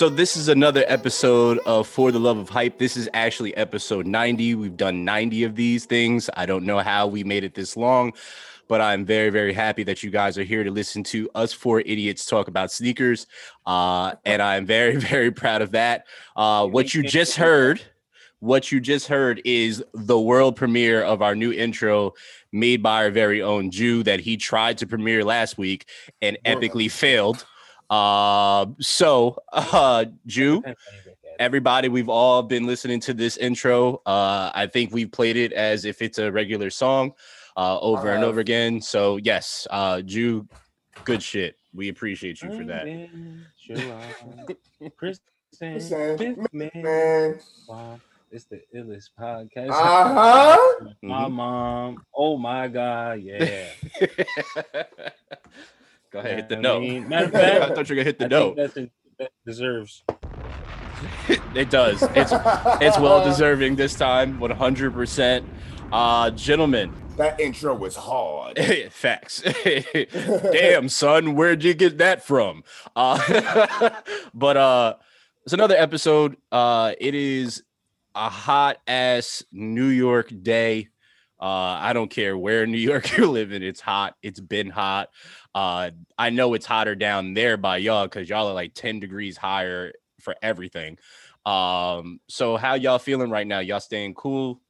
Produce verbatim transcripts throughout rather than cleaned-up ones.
So this is another episode of For the Love of Hype. This is actually episode ninety. We've done ninety of these things. I don't know how we made it this long, but I'm very, very happy that you guys are here to listen to us four idiots talk about sneakers. Uh, and I'm very, very proud of that. Uh, what you just heard, what you just heard is the world premiere of our new intro made by our very own Jew that he tried to premiere last week and epically failed. Uh, so, uh, Jew, everybody, we've all been listening to this intro. Uh, I think we've played it as if it's a regular song, uh, over uh, and over again. So yes, uh, Jew, good shit. We appreciate you for that. Kristen, wow, it's the illest podcast. Uh-huh. My mom. Oh my God. Yeah. Go ahead, hit the I note. Mean, matter of fact, I thought you were gonna hit the I note. That's a, that deserves. It does. It's it's well deserving this time, one hundred percent. Uh, gentlemen, that intro was hard. Facts. Damn, son, where'd you get that from? Uh, but uh, it's another episode. Uh, it is a hot ass New York day. Uh, I don't care where in New York you're living. It's hot. It's been hot. Uh, I know it's hotter down there by y'all because y'all are like ten degrees higher for everything. Um, so how y'all feeling right now? Y'all staying cool?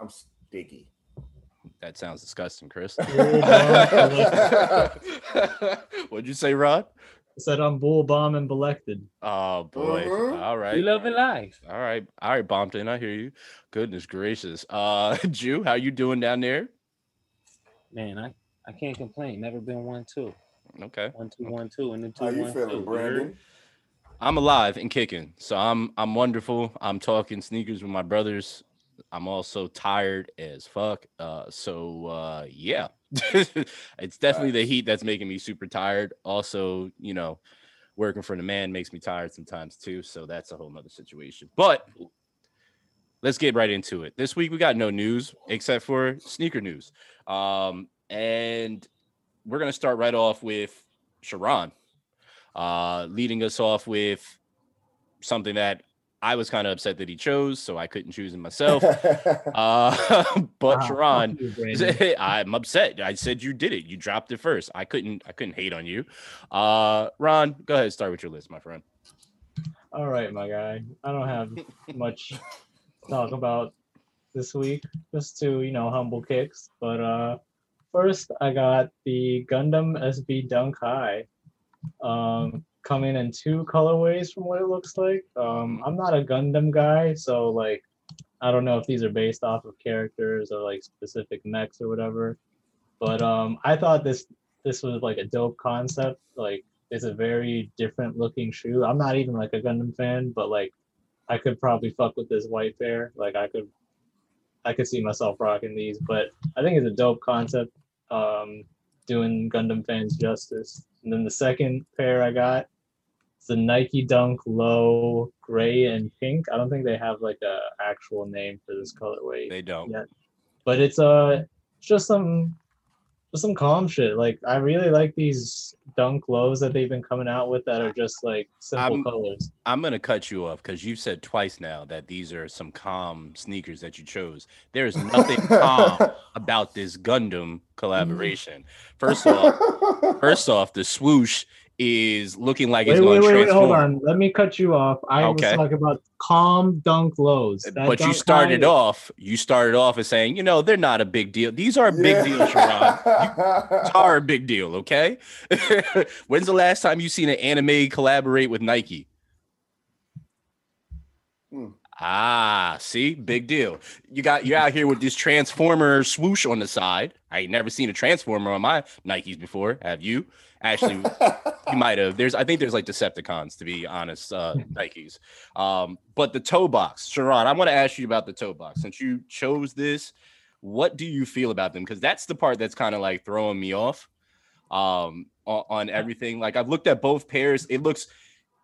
I'm sticky. That sounds disgusting, Chris. What'd you say, Rod? I said I'm bull bomb and belected. Oh boy. Mm-hmm. All right. You loving life. All right. All right, Bompton. I hear you. Goodness gracious. Uh, Jew, how you doing down there? Man, I, I can't complain. Never been one two. Okay. One two, okay. one two, and then two. How you one, feeling, two. Brandon? I'm alive and kicking. So I'm I'm wonderful. I'm talking sneakers with my brothers. I'm also tired as fuck. Uh, so uh, yeah. It's definitely the heat that's making me super tired. Also, you know, working for the man makes me tired sometimes too. So that's a whole nother situation. But let's get right into it. This week we got no news except for sneaker news. Um, and we're gonna start right off with Sharon, uh, leading us off with something that I was kind of upset that he chose, so I couldn't choose him myself. uh, but wow, Sharon, you, I'm upset. I said you did it. You dropped it first. I couldn't. I couldn't hate on you. Uh, Ron, go ahead. Start with your list, my friend. All right, my guy. I don't have much to talk about this week. Just two, you know, humble kicks. But uh, first, I got the Gundam S B Dunk High. Um, coming in two colorways from what it looks like. Um, I'm not a Gundam guy, so like, I don't know if these are based off of characters or like specific mechs or whatever. But um, I thought this this was like a dope concept. Like, it's a very different looking shoe. I'm not even like a Gundam fan, but like, I could probably fuck with this white pair. Like, I could, I could see myself rocking these. But I think it's a dope concept, um, doing Gundam fans justice. And then the second pair I got, it's the Nike Dunk Low Gray and Pink. I don't think they have like a actual name for this colorway. They don't. Yet. But it's uh just some just some calm shit. Like, I really like these Dunk Lows that they've been coming out with that are just like simple I'm, colors. I'm gonna cut you off because you've said twice now that these are some calm sneakers that you chose. There is nothing calm about this Gundam collaboration. First of all, first off, the swoosh is looking like wait, it's going to transform. Wait, wait, hold on. Let me cut you off. I okay. was talking about calm Dunk Lows. That but dunk you started high. off, you started off as saying, you know, they're not a big deal. These are a big yeah. deal, Sharon. These are a big deal, okay? When's the last time you seen an anime collaborate with Nike? Hmm. Ah, see, big deal. You got you're out here with this Transformer swoosh on the side. I ain't never seen a Transformer on my Nikes before. Have you? Actually, you might have. There's, I think there's like Decepticons, to be honest, uh, Nikes. Um, but the toe box, Sharon, I want to ask you about the toe box. Since you chose this, what do you feel about them? Because that's the part that's kind of like throwing me off um, on, on everything. Like, I've looked at both pairs. It looks.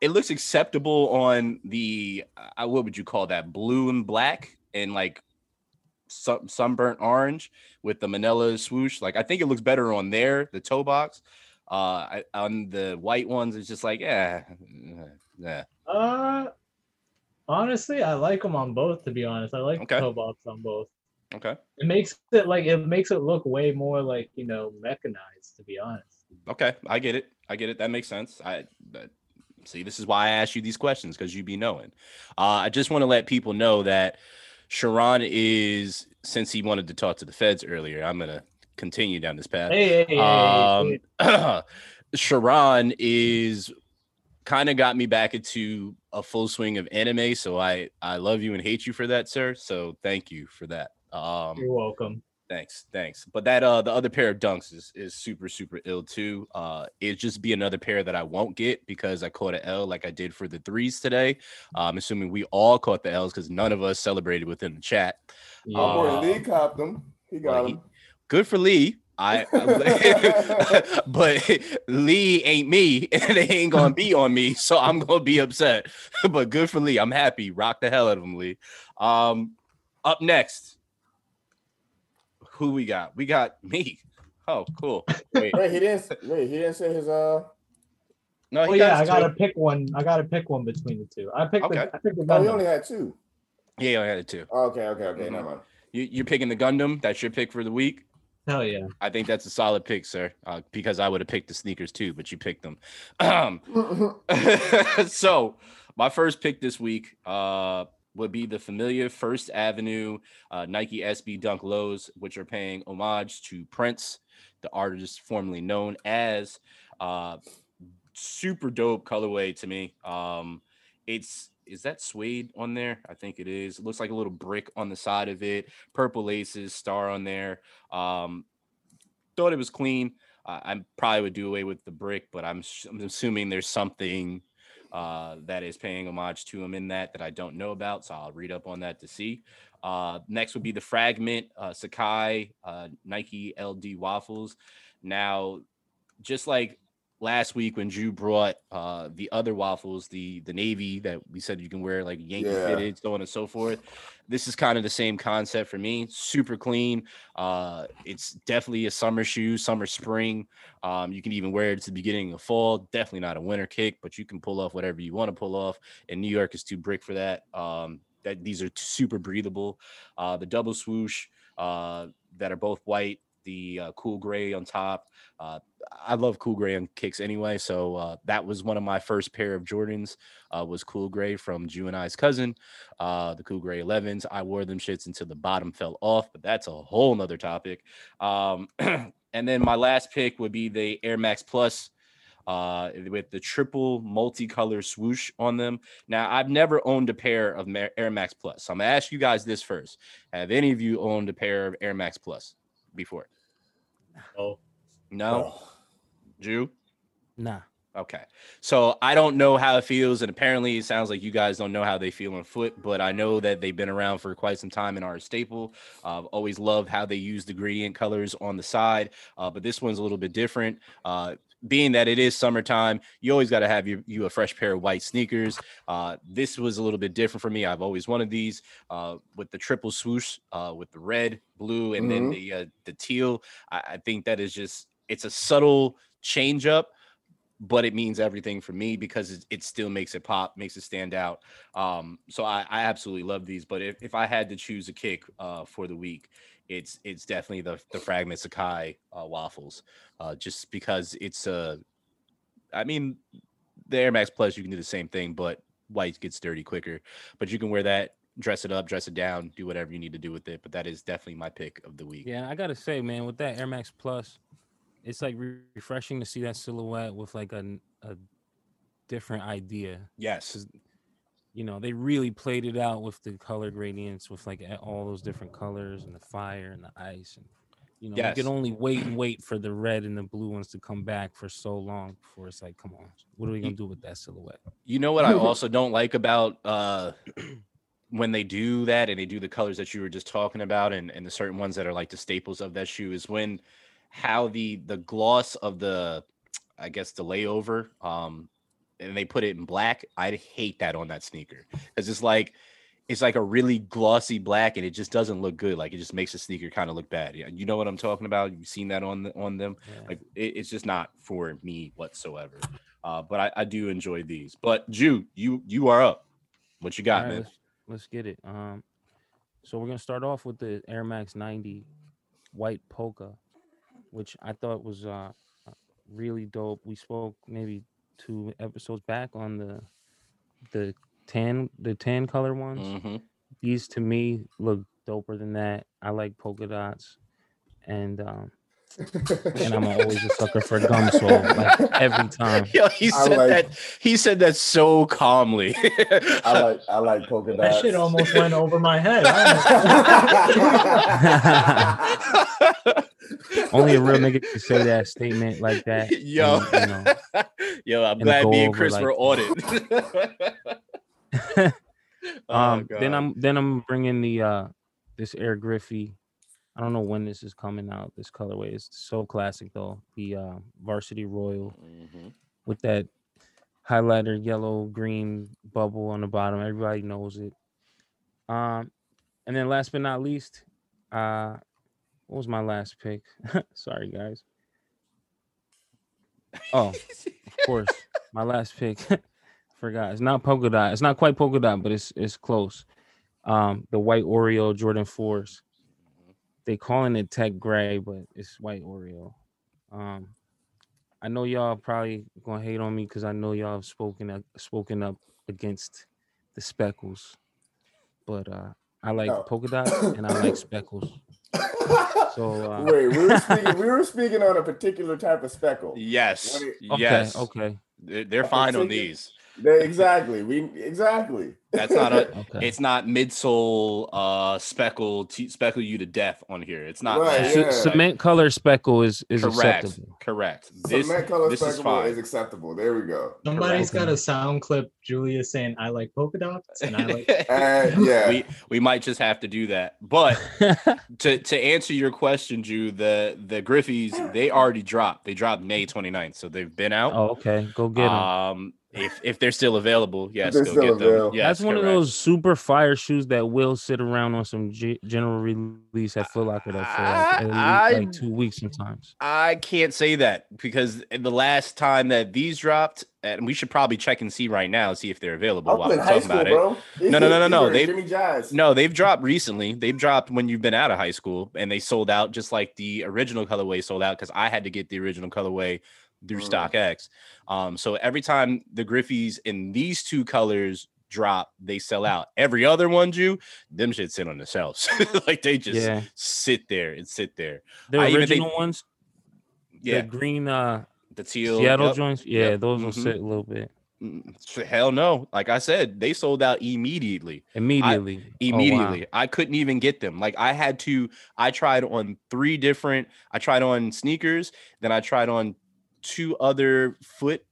It looks acceptable on the, uh, what would you call that? Blue and black and like sun, sunburnt orange with the manila swoosh. Like, I think it looks better on there, the toe box. Uh, I, on the white ones, it's just like, yeah, Yeah. Uh, honestly, I like them on both. To be honest, I like okay. the toe box on both. Okay. It makes it like it makes it look way more like you know mechanized. To be honest. Okay, I get it. I get it. That makes sense. I. That, see, this is why I ask you these questions, because you be knowing. Uh, I just want to let people know that Sharon is, since he wanted to talk to the feds earlier, I'm going to continue down this path. Hey, hey, um, hey. Sharon is kind of got me back into a full swing of anime. So I, I love you and hate you for that, sir. So thank you for that. Um, You're welcome. Thanks, thanks. But that uh, the other pair of dunks is, is super, super ill too. Uh, it'd just be another pair that I won't get because I caught an L like I did for the threes today. Uh, I'm assuming we all caught the L's because none of us celebrated within the chat. Yeah. Uh, Lee copped him. He got well, him. He, good for Lee. I, I but Lee ain't me, and they ain't gonna be on me, so I'm gonna be upset. But good for Lee. I'm happy. Rock the hell out of him, Lee. Um, up next. Who we got? We got me. Oh, cool. Wait, wait he didn't. Wait, he didn't say his. Uh. No. He oh yeah, I two. gotta pick one. I gotta pick one between the two. I picked. Okay. The, I picked the Gundam. Oh, he only had two. Yeah, he only had two. Oh, okay, okay, okay. Mm-hmm. Never mind. You, you're picking the Gundam. That's your pick for the week. Hell yeah. I think that's a solid pick, sir. Uh, because I would have picked the sneakers too, but you picked them. Um, so my first pick this week. Uh. would be the familiar First Avenue uh, Nike S B Dunk Lows, which are paying homage to Prince, the artist formerly known as. Uh, super dope colorway to me. Um, it's is that suede on there? I think it is. It looks like a little brick on the side of it. Purple laces, star on there. Um, thought it was clean. Uh, I probably would do away with the brick, but I'm, I'm assuming there's something Uh, that is paying homage to him in that that I don't know about, so I'll read up on that to see. Uh, next would be the Fragment, uh, Sacai, uh, Nike L D Waffles. Now, just like last week when Drew brought uh, the other waffles, the the navy that we said you can wear like Yankee yeah. fitted, so on and so forth, this is kind of the same concept for me. Super clean. Uh, it's definitely a summer shoe, summer, spring. Um, you can even wear it to the beginning of fall. Definitely not a winter kick, but you can pull off whatever you want to pull off. And New York is too brick for that. Um, that these are super breathable. Uh, the double swoosh uh, that are both white, the uh, cool gray on top. Uh, I love cool gray on kicks anyway. So uh, that was one of my first pair of Jordans uh, was cool gray from Ju and I's cousin, uh, the cool gray elevens. I wore them shits until the bottom fell off, but that's a whole nother topic. Um, and then my last pick would be the Air Max Plus uh, with the triple multicolor swoosh on them. Now, I've never owned a pair of Air Max Plus. So I'm gonna ask you guys this first. Have any of you owned a pair of Air Max Plus before? Oh no, oh. Drew? Nah. Okay, so I don't know how it feels, and apparently it sounds like you guys don't know how they feel on foot, but I know that they've been around for quite some time and are a staple. I've uh, always loved how they use the gradient colors on the side, uh, but this one's a little bit different. Uh, being that it is summertime, you always got to have your, you a fresh pair of white sneakers. Uh, this was a little bit different for me. I've always wanted these uh, with the triple swoosh, uh, with the red, blue, and mm-hmm. then the uh, the teal. I, I think that is just, it's a subtle change up, but it means everything for me because it, it still makes it pop, makes it stand out. Um, so I, I absolutely love these. But if, if I had to choose a kick uh, for the week, It's it's definitely the the Fragment Sacai uh, waffles, uh, just because it's a. Uh, I mean, the Air Max Plus you can do the same thing, but white gets dirty quicker. But you can wear that, dress it up, dress it down, do whatever you need to do with it. But that is definitely my pick of the week. Yeah, I gotta say, man, with that Air Max Plus, it's like re- refreshing to see that silhouette with like a a different idea. Yes. You know, they really played it out with the color gradients, with like all those different colors and the fire and the ice. And, you know, yes. you can only wait and wait for the red and the blue ones to come back for so long before it's like, come on, what are we going to do with that silhouette? You know what I also don't like about uh, when they do that and they do the colors that you were just talking about and, and the certain ones that are like the staples of that shoe is when how the, the gloss of the, I guess, the layover, um, and they put it in black. I hate that on that sneaker because it's like it's like a really glossy black, and it just doesn't look good. Like it just makes the sneaker kind of look bad. Yeah, you know what I'm talking about. You've seen that on the, on them. Yeah. Like it, it's just not for me whatsoever. Uh, but I, I do enjoy these. But Jude, you you are up. What you got, right, man? Let's, let's get it. Um, so we're gonna start off with the Air Max ninety white polka, which I thought was uh really dope. We spoke maybe two episodes back on the the tan the tan color ones. Mm-hmm. These to me look doper than that. I like polka dots, and um, and I'm always a sucker for gum sole, like every time. Yo, he said like, that. He said that so calmly. I like I like polka dots. That shit almost went over my head. Only a real nigga can say that statement like that. Yo, and, you know, yo, I'm glad me and Chris like, were on it. Um, oh then I'm then I'm bringing the uh this Air Griffey. I don't know when this is coming out. This colorway is so classic though. The uh, Varsity Royal, mm-hmm, with that highlighter yellow green bubble on the bottom. Everybody knows it. Um, and then last but not least, uh, what was my last pick? Sorry guys. Oh, of course, my last pick. Forgot. It's not polka dot. It's not quite polka dot, but it's it's close. Um, the white Oreo Jordan fours. They calling it tech gray, but it's white Oreo. Um, I know y'all probably gonna hate on me because I know y'all have spoken up, spoken up against the speckles, but uh, I like oh. polka dots and I like speckles. So uh... wait, we were speaking, we were speaking on a particular type of speckle. Yes. It... Okay, yes. Okay. They're fine on these. They, exactly. We exactly. That's not a. Okay. It's not midsole uh, speckle t- speckle you to death on here. It's not right, like, yeah. Cement color speckle is is correct. Acceptable. Correct. This, cement color this speckle is, is acceptable. There we go. Somebody's correct. Got a sound clip. Julia saying, "I like polka dots," and I like. uh, yeah. We we might just have to do that. But to to answer your question, Jew, the the Griffeys, they already dropped. They dropped May twenty-ninth, so they've been out. Oh, okay. Go get them. Um, If if they're still available, yes, go get available. them. Yes, that's one correct. of those super fire shoes that will sit around on some G- general release at Foot Locker for like, I, like two weeks sometimes. I can't say that because the last time that these dropped, and we should probably check and see right now, see if they're available I'm while we're talking school, about bro. it. No, no, no, no, no. They've, no, they've dropped recently. They've dropped when you've been out of high school, and they sold out just like the original colorway sold out because I had to get the original colorway through StockX. Um, so every time the Griffeys in these two colors drop, they sell out. Every other one, Jew, them shit sit on the shelves. Like they just yeah. sit there and sit there. The I original even, they, ones, yeah, the green, uh, the teal Seattle yep. joints, yeah, yep. those will mm-hmm. sit a little bit. Hell no. Like I said, they sold out immediately. Immediately. I, immediately. Oh, wow. I couldn't even get them. Like I had to, I tried on three different, I tried on sneakers, then I tried on two other foot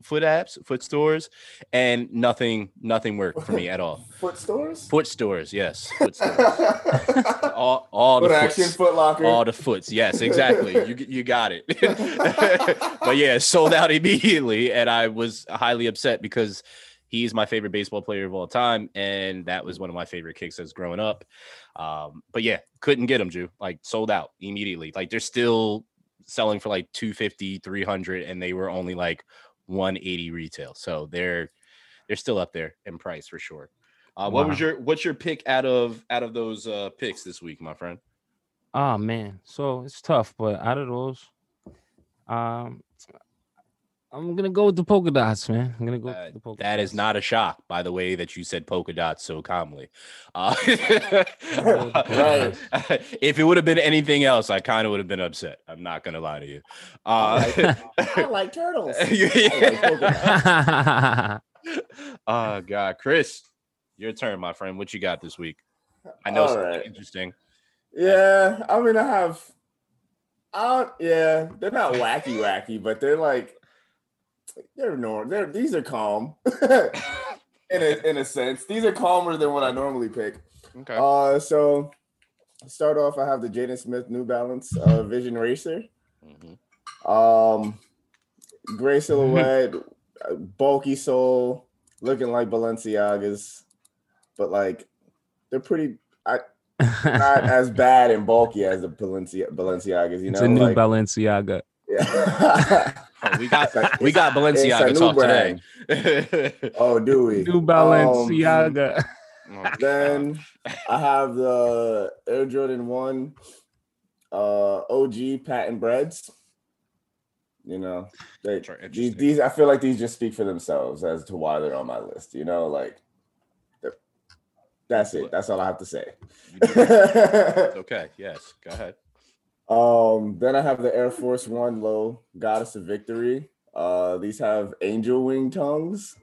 foot apps, foot stores, and nothing nothing worked for me at all. Foot stores? Foot stores, yes. Foot stores. all all foot the action, foots. Foot Locker. All the foots, yes, exactly. you you got it. But yeah, sold out immediately, and I was highly upset because he's my favorite baseball player of all time, and that was one of my favorite kicks as growing up. Um, but yeah, couldn't get him, Drew. Like, sold out immediately. Like, they're still selling for like two fifty, three hundred, and they were only like one eighty retail, so they're they're still up there in price for sure. Uh, what wow. was your what's your pick out of out of those uh, picks this week, my friend? Oh man, so it's tough, but out of those, um, I'm gonna go with the polka dots, man. I'm gonna go uh, with the polka that dots. Is not a shock, by the way, that you said polka dots so calmly. Uh, right. If it would have been anything else, I kind of would have been upset. I'm not gonna lie to you. Uh, I like turtles. I like polka dots. Oh God, Chris, your turn, my friend. What you got this week? I know All something right. interesting. Yeah, I mean, I have. I yeah, they're not wacky, wacky, but they're like. They're normal. They're these are calm, in a in a sense. These are calmer than what I normally pick. Okay. Uh, so start off. I have the Jaden Smith New Balance uh, Vision Racer. Mm-hmm. Um, gray silhouette, bulky sole, looking like Balenciagas, but like they're pretty. I not as bad and bulky as the Balenci- Balenciagas. You know, it's a new like, Balenciaga. Yeah. Oh, we got like, we got Balenciaga talk brand. today. Oh, do we? New Balenciaga. Um, then I have the Air Jordan one, uh, O G patent breads. You know, they, these, these I feel like these just speak for themselves as to why they're on my list. You know, like that's it. That's all I have to say. Okay. Yes. Go ahead. Um, then I have the Air Force One Low, Goddess of Victory. Uh, these have angel wing tongues.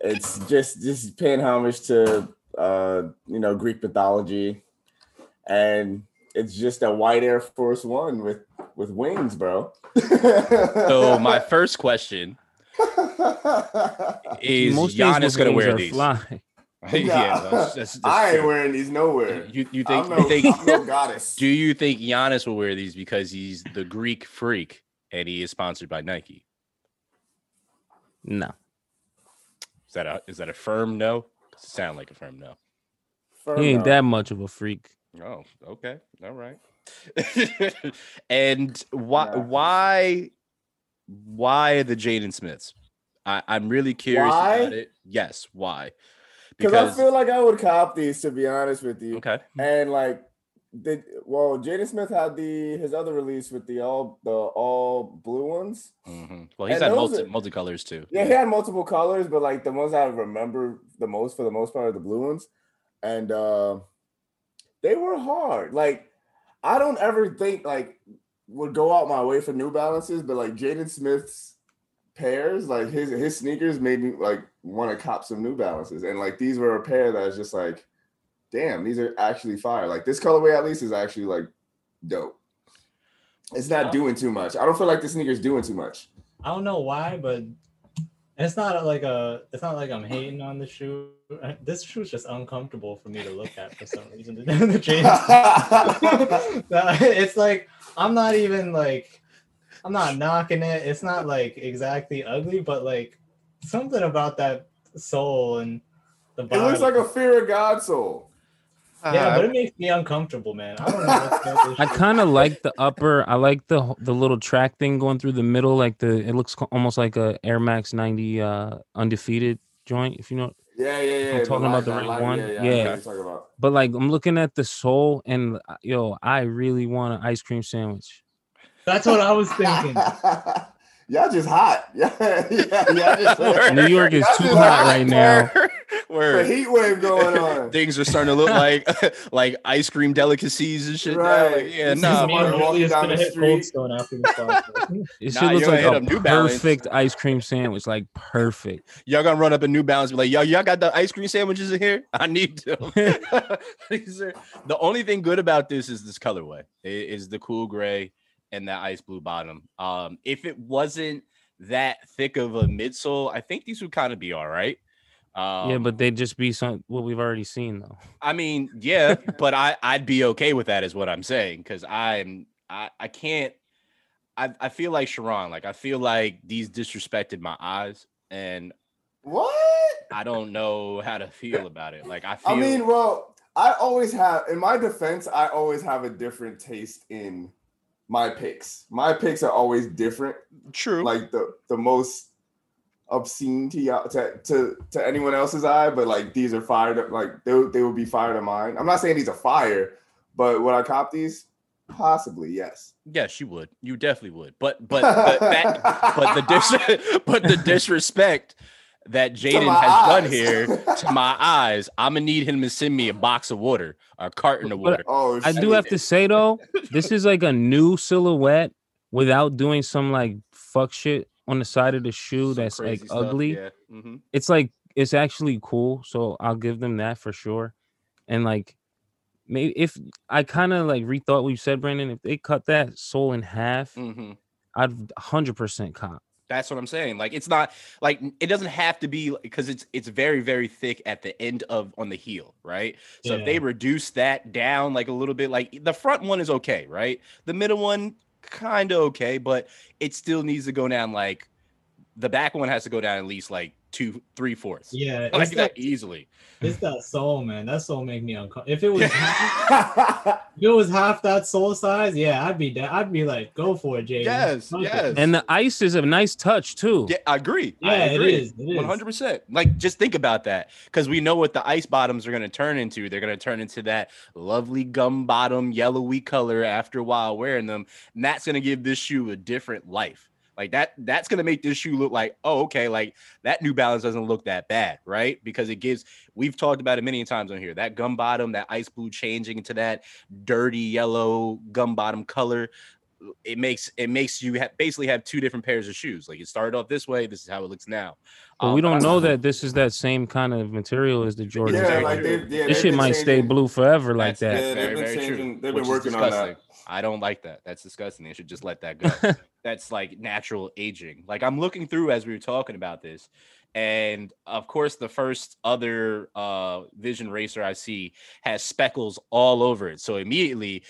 It's just just paying homage to uh, you know, Greek mythology, and it's just a white Air Force One with with wings, bro. So my first question is: Most Giannis gonna wear these? Fly. Nah. Yeah, that's, that's, that's I ain't true. wearing these nowhere. You you think, no, you think no goddess. Do you think Giannis will wear these because he's the Greek freak and he is sponsored by Nike? No. Is that a is that a firm no? Does it sound like a firm no? Firm he ain't no. that much of a freak. Oh, okay, all right. And why yeah. why why the Jaden Smiths? I, I'm really curious why? about it. Yes, why? Because I feel like I would cop these, to be honest with you. Okay. And like, did well, Jaden Smith had the his other release with the all the all blue ones. Mm-hmm. Well, he's and had multi, are, multicolors too. Yeah, he had multiple colors, but like the ones I remember the most for the most part are the blue ones, and uh, they were hard. Like, I don't ever think like would go out my way for New Balances, but like Jaden Smith's pairs, like his his sneakers made me like want to cop some New Balances, and like these were a pair that I was just like, damn, these are actually fire. Like this colorway at least is actually like dope. It's not doing too much. I don't feel like the sneaker's doing too much. I don't know why, but it's not like a it's not like I'm hating on the shoe. This shoe's just uncomfortable for me to look at for some reason. The James it's like I'm not even like I'm not knocking it. It's not like exactly ugly, but like something about that sole and the bottom. It looks like a Fear of God sole. Yeah, uh, but it makes me uncomfortable, man. I don't know. I kind of like the upper. I like the the little track thing going through the middle. Like the it looks almost like a Air Max ninety uh, Undefeated joint. If you know. Yeah, yeah, yeah. I'm talking about the right one. Yeah, yeah. yeah. But like I'm looking at the sole, and yo, I really want an ice cream sandwich. That's what I was thinking. Y'all just hot. Yeah, yeah, yeah. Just, New York is too hot, hot right now. Word. The heat wave going on. Things are starting to look like like ice cream delicacies and shit. Right. Now. Like, yeah, no. Nah, walking down the street. After the it should nah, look like a New perfect ice cream sandwich, like perfect. Y'all gonna run up a New Balance and be like, yo, y'all got the ice cream sandwiches in here? I need them. The only thing good about this is this colorway. It is the cool gray and that ice blue bottom. Um, if it wasn't that thick of a midsole, I think these would kind of be all right. Um, yeah, but they'd just be some what we've already seen, though. I mean, yeah, but I I'd be okay with that, is what I'm saying, because I'm I I can't I I feel like Sharon, like I feel like these disrespected my eyes, and what I don't know how to feel about it. Like I feel. I mean, well, I always have in my defense, I always have a different taste in my picks. My picks are always different. True. Like the the most. obscene to, y'all, to to to anyone else's eye, but like these are fired up, like they, they would be fired to mine. I'm not saying these are fire, but would I cop these? Possibly, yes. Yes, you would. You definitely would. But but but that, but the dis- but the disrespect that Jaden has eyes. done here to my eyes, I'm gonna need him to send me a box of water, a carton of water. Oh, I do have to say though, this is like a new silhouette without doing some like fuck shit on the side of the shoe. Some that's like stuff. ugly yeah. mm-hmm. It's like it's actually cool, so I'll give them that for sure. And like maybe if I kind of like rethought what you said, Brandon, if they cut that sole in half, mm-hmm. I'd one hundred percent cop. That's what I'm saying. Like it's not like it doesn't have to be, because it's it's very very thick at the end of on the heel, right? So yeah. If they reduce that down like a little bit, like the front one is okay, right? The middle one kind of okay, but it still needs to go down like the back one has to go down at least like two, three fourths. Yeah, it's like that, that easily. It's that sole, man. That sole make me uncomfortable. If it was, half, if it was half that sole size, yeah, I'd be down. I'd be like, go for it, Jaden. Yes, yes. And the ice is a nice touch too. Yeah, I agree. Yeah, I agree. It is. One hundred percent. Like, just think about that, because we know what the ice bottoms are going to turn into. They're going to turn into that lovely gum bottom, yellowy color after a while wearing them, and that's going to give this shoe a different life. Like that, that's going to make this shoe look like, oh, okay, like that New Balance doesn't look that bad, right? Because it gives, we've talked about it many times on here, that gum bottom, that ice blue changing into that dirty yellow gum bottom color. It makes, it makes you ha- basically have two different pairs of shoes. Like it started off this way. This is how it looks now. But um, we don't know that this is that same kind of material as the Jordans. Yeah, like they, yeah, this shit might stay blue forever like that. Yeah, very, they've been changing. They've been working on that. I don't like that. That's disgusting. They should just let that go. That's like natural aging. Like I'm looking through as we were talking about this. And of course, the first other uh, Vision Racer I see has speckles all over it. So immediately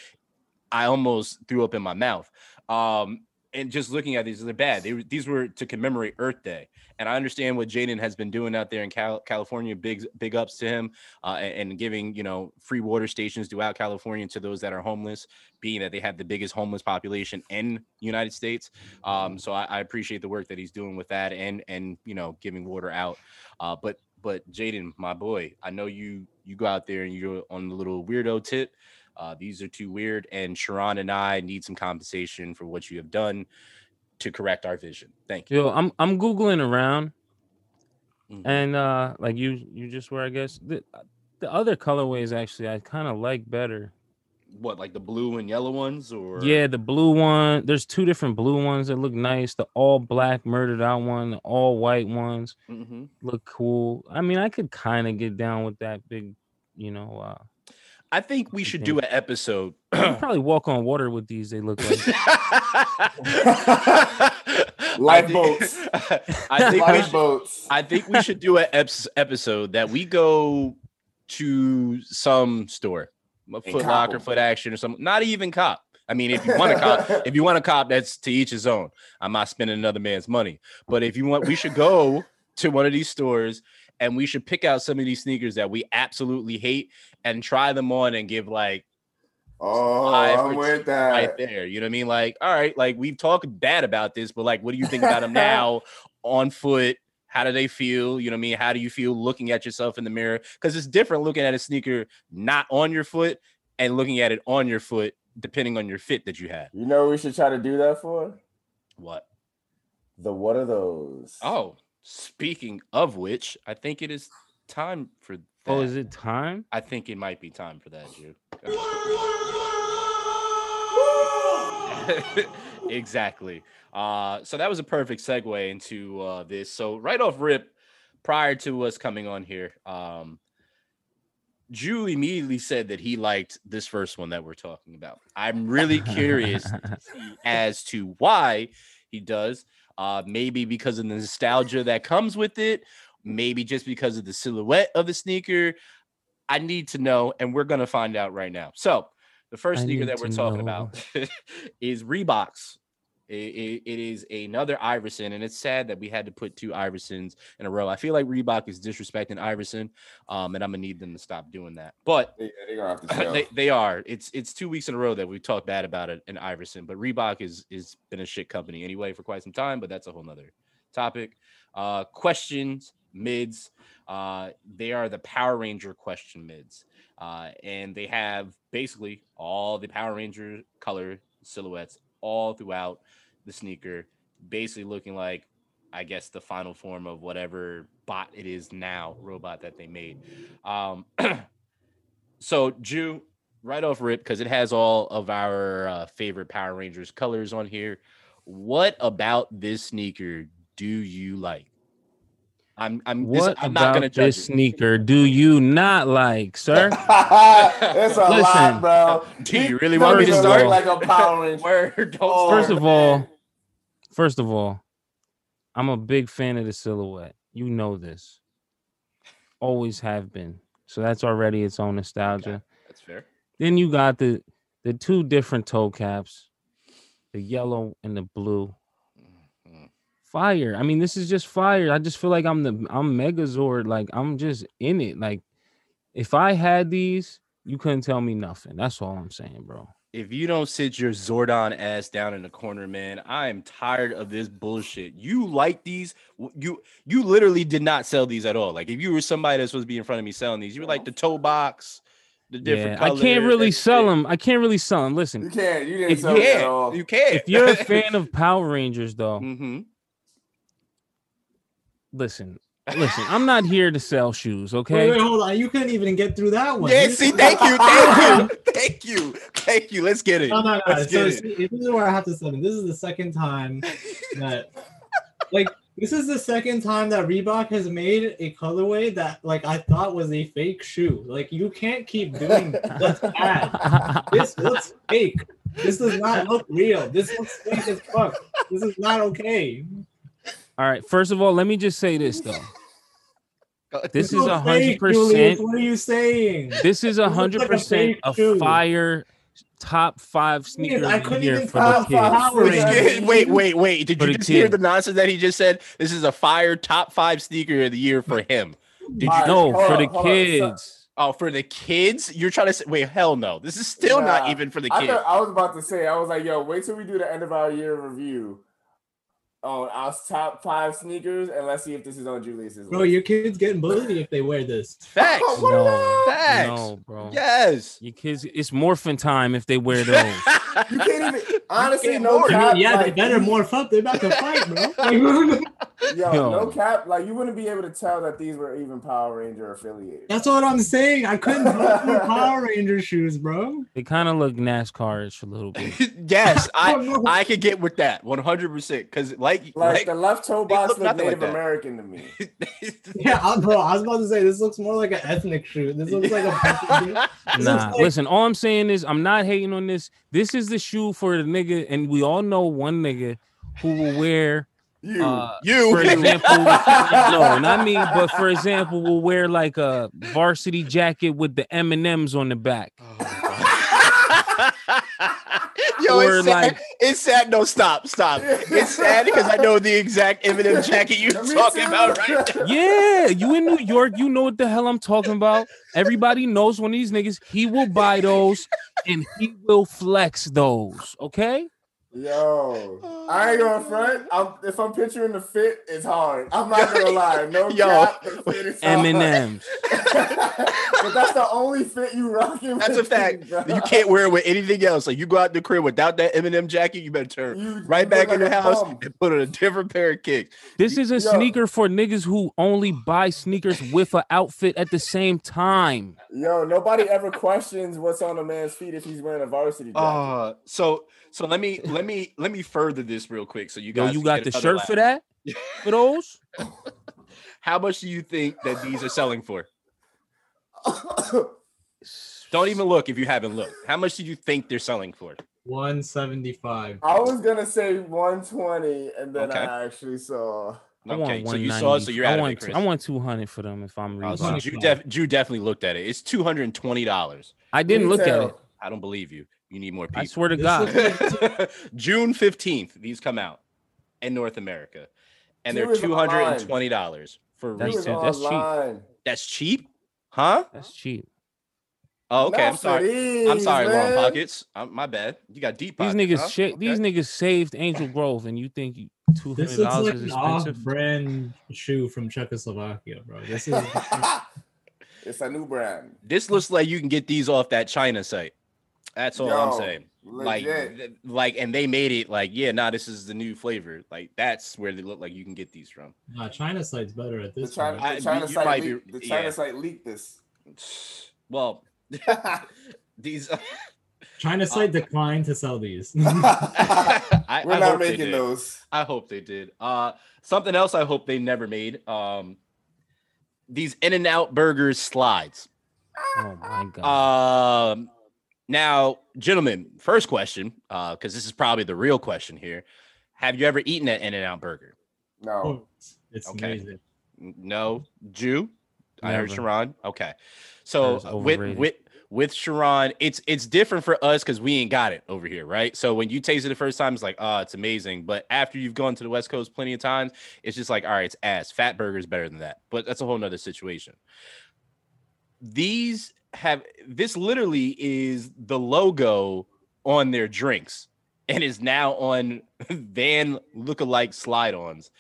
I almost threw up in my mouth. Um, and just looking at these, they're bad. They, these were to commemorate Earth Day. And I understand what Jaden has been doing out there in Cal- California. Big, big ups to him uh, and, and giving, you know, free water stations throughout California to those that are homeless, being that they have the biggest homeless population in the United States. Um, so I, I appreciate the work that he's doing with that and, and you know, giving water out. Uh, but but Jaden, my boy, I know you you go out there and you're on the little weirdo tip. Uh, these are too weird, and Sharon and I need some compensation for what you have done to correct our vision. Thank you. Yo, I'm I'm Googling around, mm-hmm. and uh, like you you just were, I guess. The, the other colorways, actually, I kind of like better. What, like the blue and yellow ones? Or yeah, the blue one. There's two different blue ones that look nice. The all-black murdered out one, the all-white ones mm-hmm. look cool. I mean, I could kind of get down with that big, you know, uh, I think we should do an episode. You can probably walk on water with these. They look like lifeboats. I think lifeboats. I think we should do an episode that we go to some store, a Foot Locker, Foot Action, or something. Not even Cop. I mean, if you want to cop, if you want to cop, that's to each his own. I'm not spending another man's money. But if you want, we should go to one of these stores. And we should pick out some of these sneakers that we absolutely hate and try them on and give like, oh, I'm with that right there. You know what I mean? Like, all right, like we've talked bad about this, but like, what do you think about them now on foot? How do they feel? You know what I mean? How do you feel looking at yourself in the mirror? Because it's different looking at a sneaker not on your foot and looking at it on your foot, depending on your fit that you have. You know what we should try to do that for? What? The What Are Those? Oh. Speaking of which, I think it is time for that. Oh, is it time? I think it might be time for that, Jew. Exactly. Uh, so that was a perfect segue into uh, this. So right off rip, prior to us coming on here, um, Jew immediately said that he liked this first one that we're talking about. I'm really curious as to why he does. Uh, maybe because of the nostalgia that comes with it. Maybe just because of the silhouette of the sneaker. I need to know, and we're going to find out right now. So the first I sneaker that we're talking know. about is Reeboks. It, it, it is another Iverson, and it's sad that we had to put two Iversons in a row. I feel like Reebok is disrespecting Iverson, um, and I'm going to need them to stop doing that. But yeah, they, are the they, they are. It's it's two weeks in a row that we've talked bad about it, an Iverson. But Reebok is, is been a shit company anyway for quite some time, but that's a whole nother topic. Uh, questions, mids. Uh, they are the Power Ranger question mids, uh, and they have basically all the Power Ranger color silhouettes all throughout the sneaker, basically looking like, I guess, the final form of whatever bot it is now, robot that they made. Um, so, Jew, right off rip, because it has all of our uh, favorite Power Rangers colors on here. What about this sneaker do you like? I'm. I'm. What this, I'm about not gonna judge this you. Sneaker? Do you not like, sir? It's a Listen, lot, bro. Do you really want me to start like a Power Ranger? Don't first start. of all, first of all, I'm a big fan of the silhouette. You know this. Always have been. So that's already its own nostalgia. Okay, that's fair. Then you got the the two different toe caps, the yellow and the blue. fire. I mean, this is just fire. I just feel like I'm the I'm Megazord. Like, I'm just in it. Like, if I had these, you couldn't tell me nothing. That's all I'm saying, bro. If you don't sit your Zordon ass down in the corner, man, I am tired of this bullshit. You like these? You you literally did not sell these at all. Like, if you were somebody that's supposed to be in front of me selling these, you were like the toe box, the different yeah, colors. I can't really sell them. I can't really sell them. Listen. You can't. You didn't sell them at all. You can't. If you're a fan of Power Rangers, though, mm-hmm. listen. Listen, I'm not here to sell shoes, okay? Wait, wait, hold on. You couldn't even get through that one. Yeah, see, thank you, thank you, thank you, thank you. Let's get it. No, no, no. Let's so, see, this is where I have to send it. This is the second time that, like, this is the second time that Reebok has made a colorway that, like, I thought was a fake shoe. Like, you can't keep doing this ad. This looks fake. This does not look real. This looks fake as fuck. This is not okay. All right. First of all, let me just say this, though. This is a hundred percent. What are you saying? This is a hundred percent a fire top five sneaker I couldn't even for the kids. Wait, wait, wait! Did you just hear the nonsense that he just said? This is a fire top five sneaker of the year for him. Did you know for the kids? Oh, for the kids? You're trying to say, wait, hell no. This is still not even for the kids. I was about to say, I was like, yo, wait till we do the end of our year review on our top five sneakers, and let's see if this is on Julius's. Bro, list. Your kids getting bullied if they wear this. Facts. No, facts. No, bro. Yes. Your kids, it's morphin' time if they wear those. You can't even, honestly, can't no cap. Yeah, like, they better morph up. They're about to fight, bro. Yo, Yo, no cap. Like, you wouldn't be able to tell that these were even Power Ranger affiliated. That's what I'm saying. I couldn't look for Power Ranger shoes, bro. They kind of look NASCAR-ish a little bit. Yes, I, oh, no. I could get with that one hundred percent. Because, like, like, like, the left toe box look Native like American to me. Yeah, I, bro, I was about to say, this looks more like an ethnic shoe. This looks like a... Nah, like... listen, all I'm saying is, I'm not hating on this. This is the shoe for the nigga, and we all know one nigga who will wear... You, uh, you, for example, no, not me, but for example, will wear like a varsity jacket with the M and M's on the back. Oh, yo, it's sad. Like, it's sad. No, stop, stop. It's sad because I know the exact M and M jacket you're talking about right now. Yeah, you in New York, you know what the hell I'm talking about. Everybody knows one of these niggas. He will buy those and he will flex those, okay? Yo, I ain't gonna front. I'm, if I'm picturing the fit, it's hard. I'm not gonna lie. No, yo, M and M's. But that's the only fit you rocking. That's a fact. Bro. You can't wear it with anything else. Like, you go out the crib without that M and M jacket, you better turn you, right you back in like the house thumb. And put on a different pair of kicks. This is a yo. sneaker for niggas who only buy sneakers with an outfit at the same time. Yo, nobody ever questions what's on a man's feet if he's wearing a varsity jacket. Uh, so so let me. Let Let me let me further this real quick. So you guys, yo, you got the shirt laugh. For that? For those? How much do you think that these are selling for? Don't even look if you haven't looked. How much do you think they're selling for? one seventy-five. I was gonna say one twenty, and then okay. I actually saw. Okay, so you saw. So you're out I want, of it, I want two hundred for them if I'm reading. So you, def- you definitely looked at it. It's two hundred twenty dollars. I didn't look tell. at it. I don't believe you. You need more people. I swear to God. June fifteenth, these come out in North America. And they're two hundred twenty dollars for resale. That's cheap. That's cheap? Huh? That's cheap. Oh, okay. Not I'm sorry. These, I'm sorry, man. Long Pockets. I'm, my bad. You got deep pockets. These niggas, huh? sh- okay. these niggas saved Angel Grove, and you think two hundred dollars this looks like is expensive? This is an off-brand shoe from Czechoslovakia, bro. This is. It's a new brand. This looks like you can get these off that China site. That's all Yo, I'm saying. Legit. Like, like, and they made it like, yeah, nah, this is the new flavor. Like, that's where they look like you can get these from. Nah, China site's better at this. The China, the China, I, site, leak, be, the China yeah. site leaked this. Well, these. China site uh, declined to sell these. I, We're I not making those. I hope they did. Uh, something else I hope they never made. Um, these In-N-Out Burgers slides. Oh my God. Um. Now, gentlemen, first question, because uh, this is probably the real question here. Have you ever eaten an In-N-Out burger? No. It's okay. Amazing. No. Jew? Never. I heard Sharon. Okay. So with, with with Sharon, it's it's different for us because we ain't got it over here, right? So when you taste it the first time, it's like, oh, it's amazing. But after you've gone to the West Coast plenty of times, it's just like, all right, it's ass. Fat burger's better than that. But that's a whole nother situation. These have, this literally is the logo on their drinks and is now on Van lookalike slide-ons.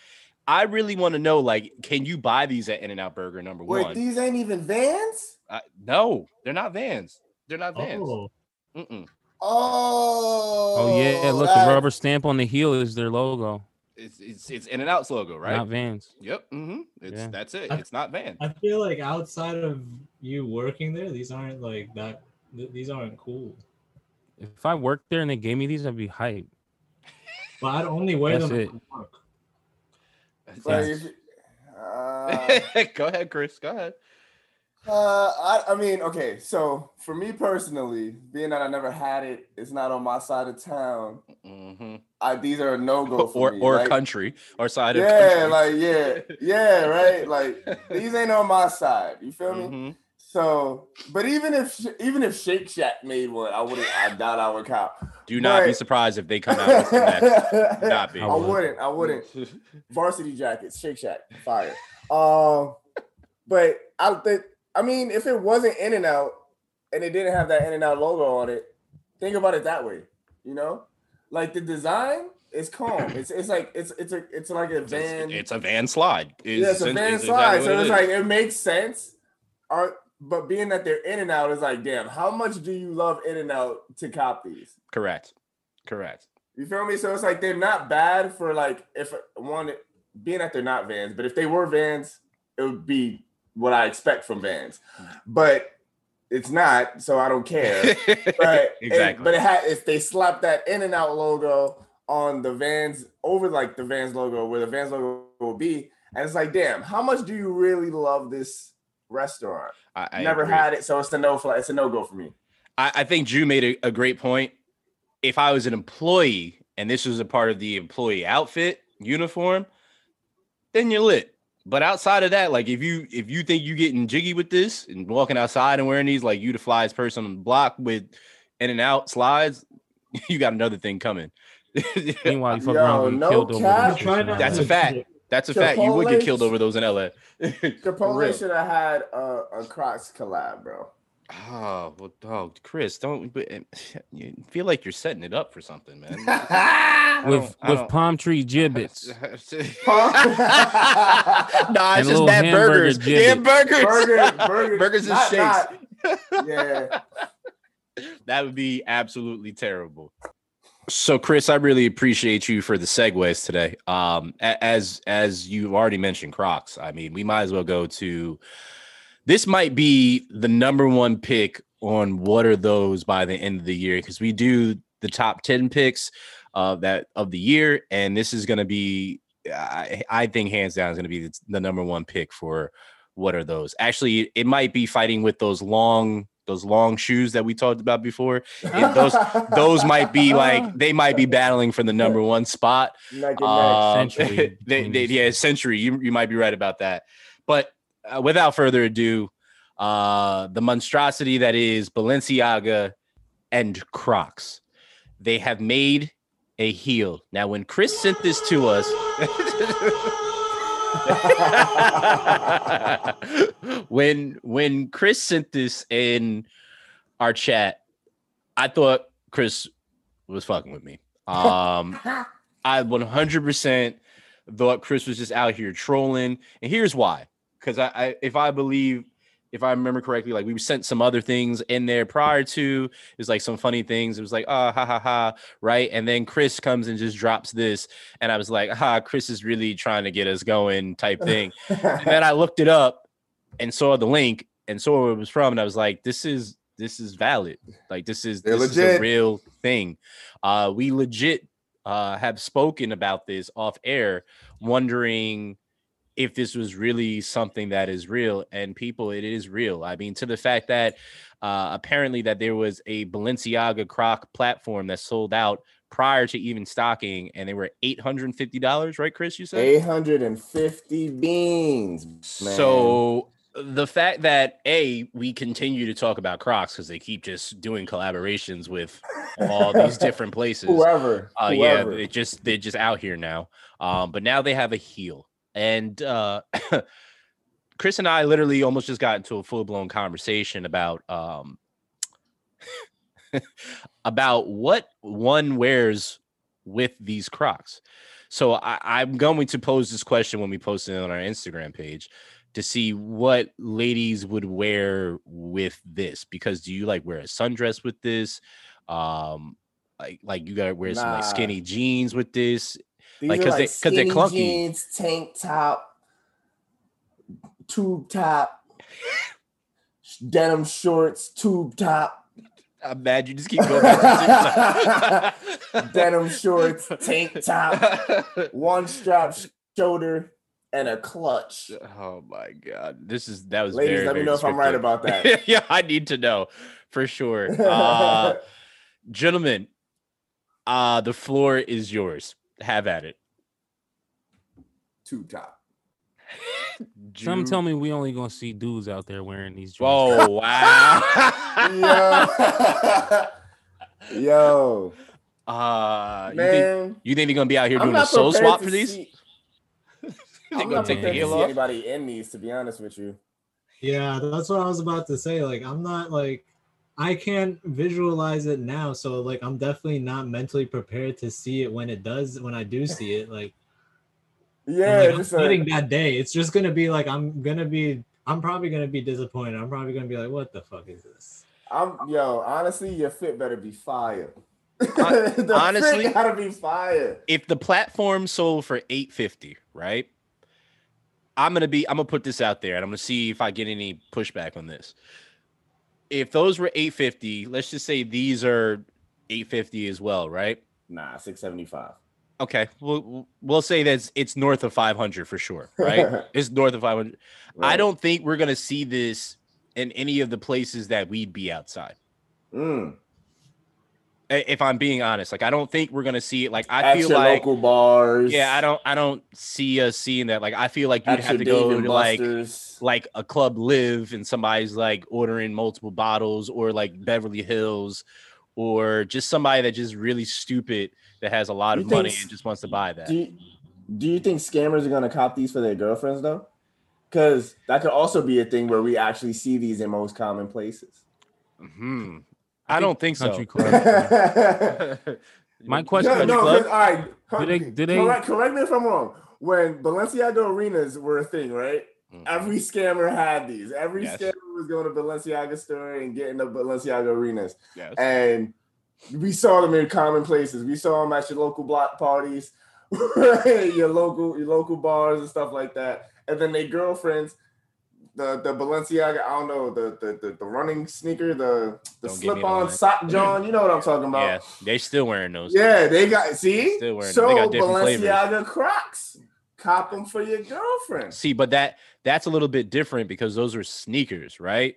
I really want to know, like, can you buy these at In-N-Out Burger, number Wait, one? These ain't even Vans? Uh, no, they're not Vans. They're not Vans. Oh. Mm-mm. Oh. Oh, yeah. Look, that... the rubber stamp on the heel is their logo. It's it's, it's In-N-Out's logo, right? Not Vans. Yep. Mm-hmm. It's, yeah. That's it. It's not Vans. I feel like outside of you working there, these aren't, like, that. Th- these aren't cool. If I worked there and they gave me these, I'd be hyped. But I'd only wear that's them at work. Yes. Uh, go ahead, Chris. Go ahead. Uh, I, I mean, okay. So for me personally, being that I never had it, it's not on my side of town. Mm-hmm. I, these are a no-go for or, me. Or like, country or side yeah, of country. Yeah, like yeah, yeah, right. Like these ain't on my side. You feel me? Mm-hmm. So, but even if even if Shake Shack made one, I wouldn't. I doubt I would cop. Do not but, be surprised if they come out with some that. Not be. I wouldn't. I wouldn't. Varsity jackets, Shake Shack, fire. Um, but I think. I mean, if it wasn't In-N-Out and it didn't have that In-N-Out logo on it, think about it that way. You know, like the design is calm. It's it's like it's it's a it's like a van. It's a van slide. It's, yeah, it's a van it's slide. Exactly so it's it like it makes sense. Our, But being that they're In-N-Out is like, damn, how much do you love In-N-Out to cop these? Correct. Correct. You feel me? So it's like they're not bad for like, if one, being that they're not Vans, but if they were Vans, it would be what I expect from Vans. But it's not, so I don't care. But exactly. It, but it had, if they slapped that In-N-Out logo on the Vans, over like the Vans logo, where the Vans logo will be, and it's like, damn, how much do you really love this restaurant? I, I never agree. Had it, so it's a no fly. It's a no go for me. I, I think Drew made a, a great point. If I was an employee and this was a part of the employee outfit uniform, then you're lit. But outside of that, like if you if you think you getting jiggy with this and walking outside and wearing these, like you the flyest person on the block with in and out slides, you got another thing coming. Meanwhile, you fuck around no killed cat. Over this. That's a fact. That's a Chipotle, fact. You would get killed over those in L A. Chipotle should have had a, a Crocs collab, bro. Oh, well, oh, Chris, don't you feel like you're setting it up for something, man? with with palm tree gibbets. no, it's just bad burgers. Damn burgers. Burger, burgers. Burgers and shakes. Not. Yeah. That would be absolutely terrible. So, Chris, I really appreciate you for the segues today. Um, as as you've already mentioned, Crocs. I mean, we might as well go to this. Might be the number one pick on What Are Those by the end of the year, because we do the top ten picks uh, that of the year, and this is going to be, I, I think, hands down, is going to be the, the number one pick for What Are Those. Actually, it might be fighting with those long. Those long shoes that we talked about before, and those those might be like they might be battling for the number one spot. Like um, century, they, they, yeah, century. You you might be right about that. But uh, without further ado, uh, the monstrosity that is Balenciaga and Crocs. They have made a heel. Now, when Chris sent this to us. when when Chris sent this in our chat, I thought Chris was fucking with me. Um, I one hundred percent thought Chris was just out here trolling, and here's why. Because I, I, if I believe, if I remember correctly, like we sent some other things in there prior to. It was like some funny things. It was like, ah, oh, ha, ha, ha, right? And then Chris comes and just drops this. And I was like, ah, Chris is really trying to get us going type thing. And then I looked it up and saw the link and saw where it was from. And I was like, this is, this is valid. Like, this is, this is a real thing. Uh, we legit uh, have spoken about this off air, wondering if this was really something that is real. And people, it is real. I mean, to the fact that uh, apparently that there was a Balenciaga Croc platform that sold out prior to even stocking, and they were eight hundred fifty dollars, right, Chris? You said eight hundred fifty beans, man. So the fact that A, we continue to talk about Crocs because they keep just doing collaborations with all these different places. Whoever, uh, whoever. Yeah, they just they're just out here now. Um, but now they have a heel, and uh, Chris and I literally almost just got into a full blown conversation about um, about what one wears with these Crocs. So I, I'm going to pose this question when we post it on our Instagram page, to see what ladies would wear with this. Because do you like wear a sundress with this? Um, like like you gotta wear nah. some like skinny jeans with this. These like because like they, they're clunky. Jeans, tank top, tube top, denim shorts, tube top. I'm mad you just keep going. Denim shorts, tank top, one strap shoulder. And a clutch. Oh my God! This is that was. Ladies, very, let me know if I'm right about that. Yeah, I need to know for sure. Uh, gentlemen, uh, the floor is yours. Have at it. Tube top. Some tell me we only gonna see dudes out there wearing these jeans. Oh wow! Yo. Yo, uh, man, you think, you think they're gonna be out here I'm doing a soul swap for these? See- I'm not prepared to see anybody in these, to be honest with you. Yeah, that's what I was about to say. Like, I'm not like, I can't visualize it now. So, like, I'm definitely not mentally prepared to see it when it does, when I do see it. Like, yeah, like, just like, that day, it's just gonna be like, I'm gonna be, I'm probably gonna be disappointed. I'm probably gonna be like, what the fuck is this? I'm, yo, honestly, your fit better be fire. the honestly, fit gotta be fire. If the platform sold for eight fifty, right? I'm gonna be. I'm gonna put this out there, and I'm gonna see if I get any pushback on this. If those were eight fifty, let's just say these are eight fifty as well, right? Nah, six seventy-five. Okay, we'll we'll say that it's north of five hundred for sure, right? It's north of five hundred. Right. I don't think we're gonna see this in any of the places that we'd be outside. Mm. If I'm being honest, like I don't think we're gonna see it. Like I at feel your like local bars. Yeah, I don't. I don't see us seeing that. Like I feel like you'd at have to go to like like a Club Live, and somebody's like ordering multiple bottles, or like Beverly Hills, or just somebody that just really stupid that has a lot you of think, money and just wants to buy that. Do you, do you think scammers are gonna cop these for their girlfriends though? Because that could also be a thing where we actually see these in most common places. Hmm. I, I don't think, think country so. Club. My question is, no, no, all right. Do they, do they... Correct, correct me if I'm wrong. When Balenciaga arenas were a thing, right? Mm-hmm. Every scammer had these. Every yes. scammer was going to Balenciaga store and getting the Balenciaga arenas. Yes. And we saw them in common places. We saw them at your local block parties, your local your local bars and stuff like that. And then their girlfriends. The the Balenciaga, I don't know, the the the, the running sneaker, the, the slip-on sock, John, you know what I'm talking about. Yeah, they still wearing those. Yeah, things. They got, see? Still wearing so, them. They got Balenciaga flavors. Crocs, cop them for your girlfriend. See, but that that's a little bit different because those are sneakers, right?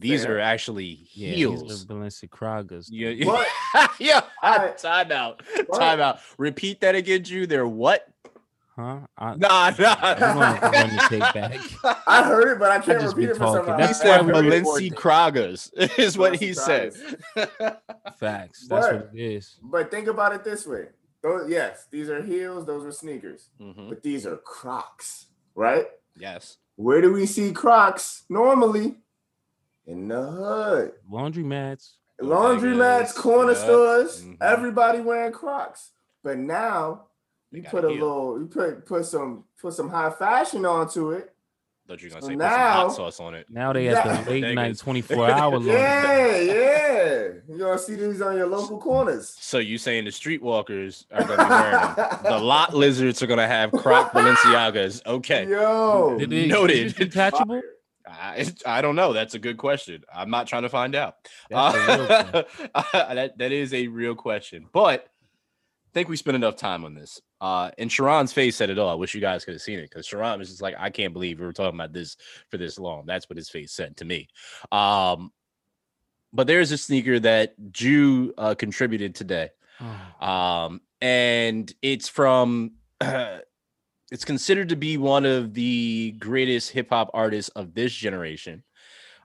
These Damn. Are actually heels. Yeah, these are Balenciagas. Yeah, yeah. yeah. Right. Time out. What? Time out. Repeat that again, Drew. They're what? Huh? I, nah, nah. I, I, want to take back. I heard it, but I can't I repeat it for some reason. He said Balenciagas is what he said. Facts. That's but, what it is. But think about it this way. Those, yes, these are heels. Those are sneakers. Mm-hmm. But these are Crocs, right? Yes. Where do we see Crocs normally? In the hood. Laundromats. Laundromats, corner yeah. stores. Mm-hmm. Everybody wearing Crocs. But now... You put a little, you put put some put some high fashion onto it. Thought you were gonna so say now, put some hot sauce on it. Now they have the late night twenty-four hour. Yeah, yeah. You're gonna see these on your local corners. So you saying the streetwalkers are gonna be wearing them? The lot lizards are gonna have Croc Balenciagas. Okay. Yo, did it, noted. Is it detachable? I, I don't know. That's a good question. I'm not trying to find out. Uh, that that is a real question, but. I think we spent enough time on this. Uh, and Sharon's face said it all. I wish you guys could have seen it because Sharon was just like, I can't believe we were talking about this for this long. That's what his face said to me. Um, but there's a sneaker that Jew uh, contributed today. Um, and it's from uh, It's considered to be one of the greatest hip hop artists of this generation.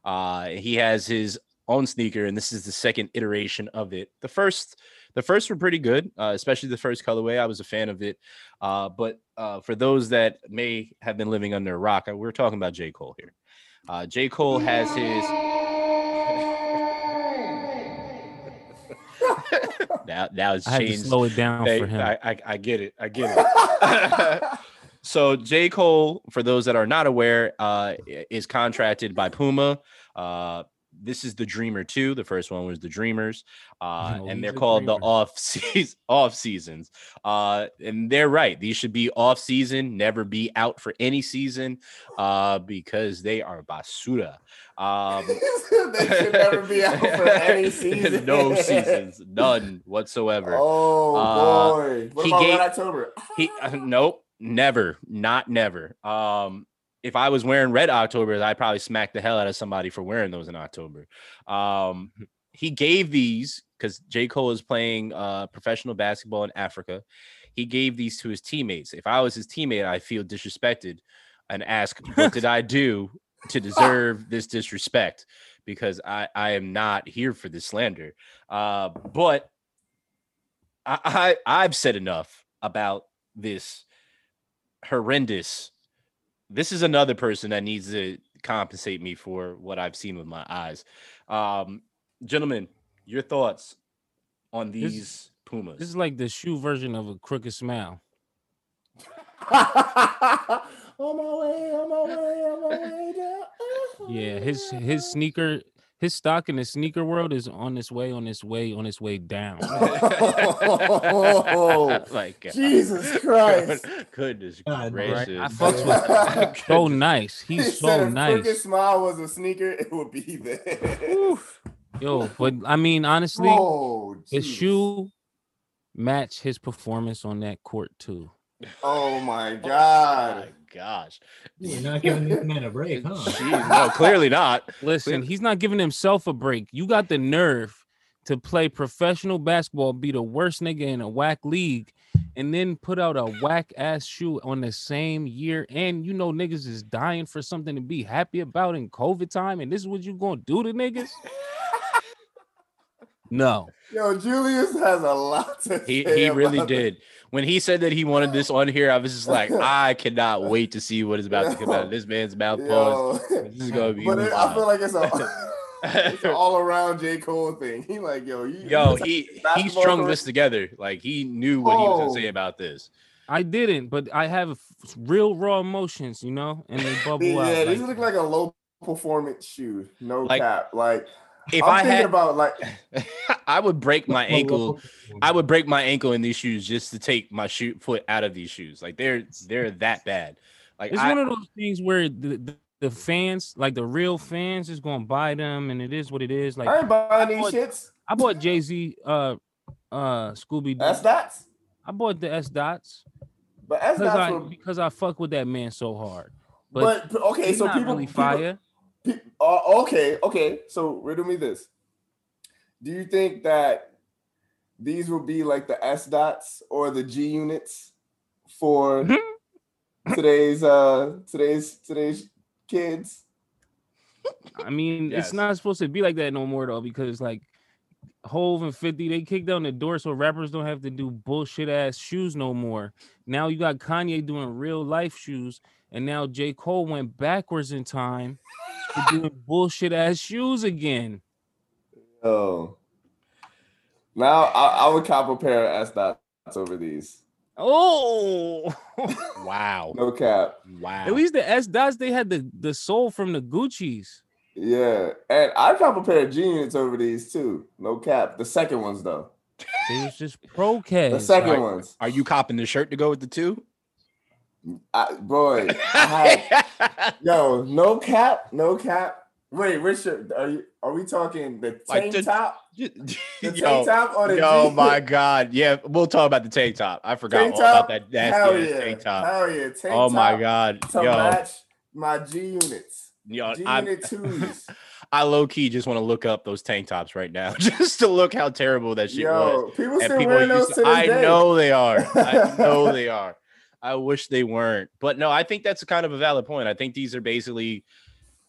Uh, he has his own sneaker, and this is the second iteration of it. The first, the first were pretty good, uh, especially the first colorway. I was a fan of it. Uh, but uh, for those that may have been living under a rock, we're talking about J. Cole here. Uh, J. Cole has his. now, now it's changed. I had to slow it down they, for him. I, I, I get it. I get it. So J. Cole, for those that are not aware, uh, is contracted by Puma. Uh, this is the Dreamer two. The first one was the Dreamers, uh, no, and they're called the off season, off seasons. Uh, and they're right; these should be off season, never be out for any season, uh, because they are basura. Um, they should never be out for any season. No seasons, none whatsoever. Oh uh, boy! What about gave, October? He uh, nope. Never, not never. Um, if I was wearing Red Octobers, I'd probably smack the hell out of somebody for wearing those in October. Um, he gave these because J. Cole is playing uh, professional basketball in Africa. He gave these to his teammates. If I was his teammate, I feel disrespected and ask, what did I do to deserve this disrespect? Because I, I am not here for this slander. Uh, but I, I I've said enough about this. Horrendous. This is another person that needs to compensate me for what I've seen with my eyes. Um, gentlemen, your thoughts on these this, Pumas? This is like the shoe version of a crooked smile. On my way, on my way, on my way down. Oh, yeah, his his sneaker, his stock in the sneaker world is on its way, on its way, on its way down. Oh, like Jesus Christ! Goodness God, gracious! I fucks with him. So nice. He's he so if nice. If his smile was a sneaker, it would be there. Yo, but I mean, honestly, oh, his shoe matched his performance on that court too. Oh my God. Oh my gosh. You're not giving this man a break, huh? Jeez, no, clearly not. Listen, clearly. He's not giving himself a break. You got the nerve to play professional basketball, be the worst nigga in a whack league, and then put out a whack-ass shoe on the same year. And you know niggas is dying for something to be happy about in COVID time, and this is what you gonna do to niggas? No. Yo, Julius has a lot to he, say. He really about did. It. When he said that he wanted this on here, I was just like, I cannot wait to see what is about to come out of this man's mouth. Pause. This is gonna be. But it, I feel like it's a it's an all-around J. Cole thing. He like, yo, you, yo, he he strung this together. Like he knew what oh. he was gonna say about this. I didn't, but I have real raw emotions, you know, and they bubble yeah, out. Yeah, these like, look like a low performance shoe. No like, cap, like. If I'm I thinking had, about like, I would break my ankle. I would break my ankle in these shoes just to take my shoe foot out of these shoes. Like they're they're that bad. Like it's I, one of those things where the, the fans, like the real fans, is gonna buy them, and it is what it is. Like I ain't buying these bought, shits. I bought Jay-Z, uh, uh, Scooby Doo. S Dots. I bought the S Dots, but S Dots were... because I fuck with that man so hard. But, but okay, so not people really fire. People... Uh, okay, okay. So riddle me this. Do you think that these will be like the S dots or the G units for today's uh today's today's kids? I mean, yes. It's not supposed to be like that no more though, because like Hove and fifty, they kicked down the door so rappers don't have to do bullshit ass shoes no more. Now you got Kanye doing real life shoes, and now J. Cole went backwards in time. Doing bullshit ass shoes again. Oh, now I, I would cop a pair of S dots over these. Oh, wow! No cap. Wow. At least the S dots they had the the sole from the Gucci's. Yeah, and I'd cop a pair of G units over these too. No cap. The second ones though. It was just pro K. The second are, ones. Are you copping the shirt to go with the two? I, boy, I have, yo, no cap, no cap. Wait, Richard, are you? Are we talking the tank like the, top? The tank yo, top or the? Oh my God! Yeah, we'll talk about the tank top. I forgot tank all top? about that. Nasty yeah. tank top. Hell yeah! Tank oh top my God! To yo. match my G units. Yo, G unit twos. I low key just want to look up those tank tops right now, just to look how terrible that shit yo, was. People still wearing those to this day. I know they are. I know they are. I wish they weren't. But no, I think that's a kind of a valid point. I think these are basically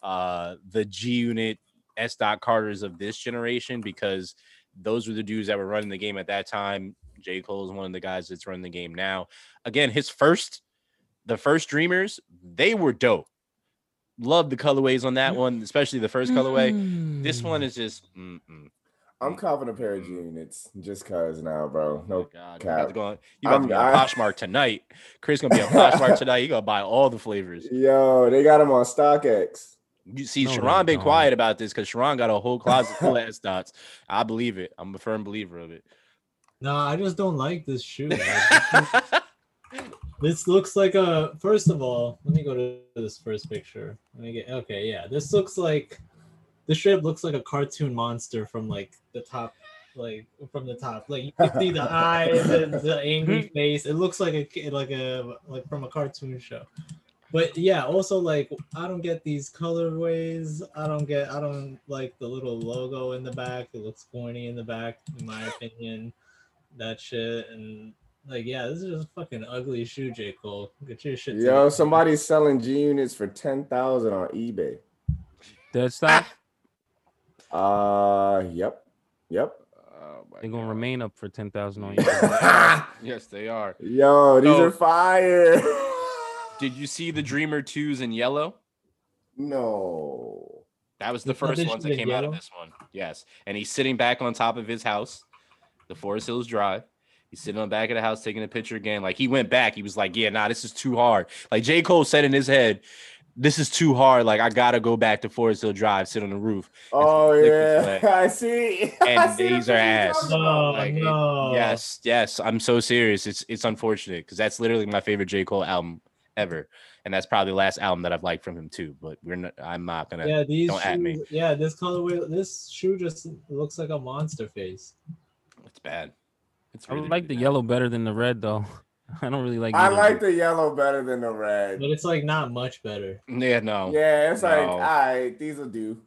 uh, the G-Unit S. Dot Carters of this generation, because those were the dudes that were running the game at that time. J. Cole is one of the guys that's running the game now. Again, his first, the first Dreamers, they were dope. Love the colorways on that one, especially the first colorway. Mm. This one is just. Mm-mm. I'm copping a pair of G-Units just cause now, bro. No, oh God, cap. About to go on, you about I'm, to be on Poshmark tonight. Chris gonna be on Poshmark tonight. You gonna buy all the flavors. Yo, they got them on StockX. You see, no, Sharon been quiet about this because Sharon got a whole closet full of S dots. I believe it. I'm a firm believer of it. No, I just don't like this shoe. This looks like a. First of all, let me go to this first picture. Let me get. Okay, yeah, this looks like. This shit looks like a cartoon monster from like the top, like from the top. Like you can see the eyes and the angry face. It looks like a like a like from a cartoon show. But yeah, also like I don't get these colorways. I don't get. I don't like the little logo in the back. It looks corny in the back, in my opinion. That shit and. Like, yeah, this is just a fucking ugly shoe, J. Cole. Get your shit. Yo, together. Somebody's selling G-Units for ten thousand on eBay. That's not. Uh, yep, yep. Oh, they're gonna remain up for ten thousand on eBay. Yes, they are. Yo, these so, are fire. Did you see the Dreamer twos in yellow? No, that was the first ones that came yellow? Out of this one. Yes, and he's sitting back on top of his house, the Forest Hills Drive. He's sitting on the back of the house taking a picture again. Like, he went back. He was like, yeah, nah, this is too hard. Like, J. Cole said in his head, this is too hard. Like, I got to go back to Forest Hill Drive, sit on the roof. Oh, yeah. I see. And these are ass. Oh, like, no. It, yes, yes. I'm so serious. It's it's unfortunate because that's literally my favorite J. Cole album ever. And that's probably the last album that I've liked from him, too. But we're not, I'm not going to. Yeah, these don't shoes, at me. Yeah, this colorway, this shoe just looks like a monster face. It's bad. It's really, I like really the bad. Yellow better than the red, though. I don't really like. I like the yellow better than the red, but it's like not much better. Yeah, no. Yeah, it's no. Like, all right, these will do.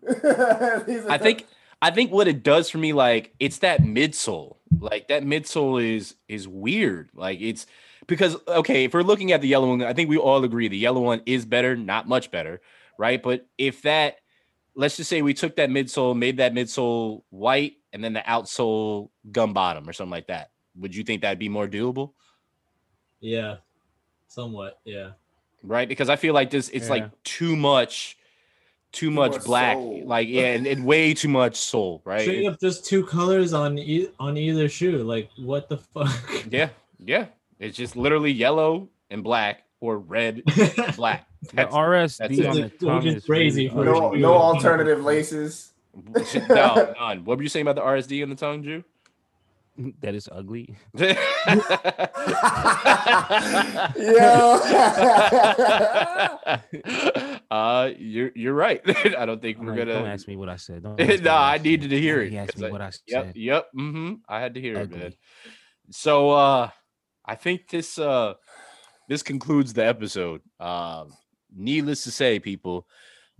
these I think, I think what it does for me, like, it's that midsole. Like that midsole is is weird. Like it's because okay, if we're looking at the yellow one, I think we all agree the yellow one is better, not much better, right? But if that, let's just say we took that midsole, made that midsole white, and then the outsole gum bottom or something like that. Would you think that'd be more doable? Yeah, somewhat. Yeah. Right. Because I feel like this, it's yeah. like too much, too, too much black. Soul. Like, yeah. And, and way too much soul. Right. Straight up just two colors on, e- on either shoe. Like what the fuck? Yeah. Yeah. It's just literally yellow and black or red and black. That's, the R S B on the tongue is crazy. For no, no alternative laces. No, none. What were you saying about the R S D on the tongue, Drew? That is ugly. Yo. uh, you're you're right. I don't think I'm we're like, gonna. Don't ask me what I said. Don't no, I, I needed to hear don't it. Ask me I, what I said. Yep. Yep. Mm-hmm. I had to hear ugly. It, man. So, uh, I think this uh this concludes the episode. Uh, needless to say, people.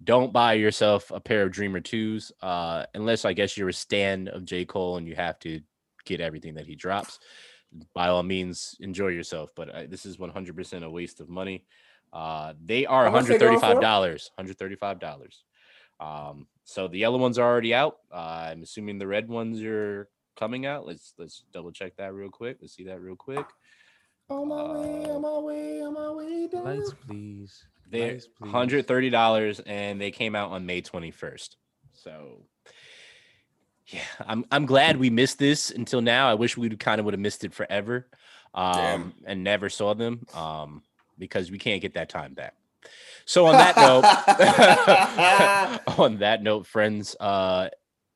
Don't buy yourself a pair of Dreamer twos, uh, unless I guess you're a stan of J. Cole and you have to get everything that he drops. By all means, enjoy yourself. But I, this is one hundred percent a waste of money. Uh, they are one hundred thirty-five dollars. one hundred thirty-five dollars. Um, so the yellow ones are already out. Uh, I'm assuming the red ones are coming out. Let's let's double check that real quick. Let's see that real quick. On my uh, way, on my way, on my way down. Lights, please. They're one hundred thirty dollars and they came out on May twenty-first. So yeah, I'm I'm glad we missed this until now. I wish we kind of would have missed it forever um, Damn. and never saw them um, because we can't get that time back. So on that note, on that note, friends, uh,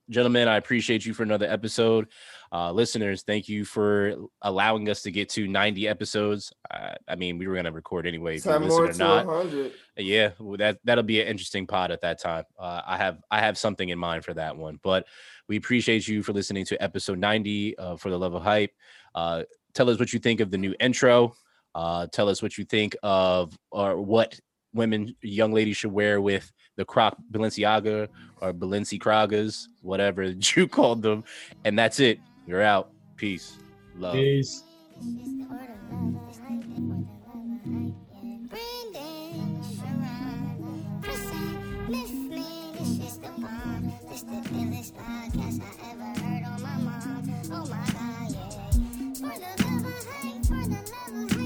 gentlemen, I appreciate you for another episode. Uh, listeners, thank you for allowing us to get to ninety episodes. Uh, I mean, we were going to record anyway, if you listen or not. Yeah, well, that, that'll be an interesting pod at that time. Uh, I have I have something in mind for that one. But we appreciate you for listening to episode ninety uh, for the love of hype. Uh, tell us what you think of the new intro. Uh, tell us what you think of or what women, young ladies should wear with the Croc Balenciaga or Balenciagas, whatever you called them. And that's it. You're out. Peace. Love. Peace. That's the illest podcast I ever heard on my mom. Oh my God, yeah. For the love of hate, for the love of hate.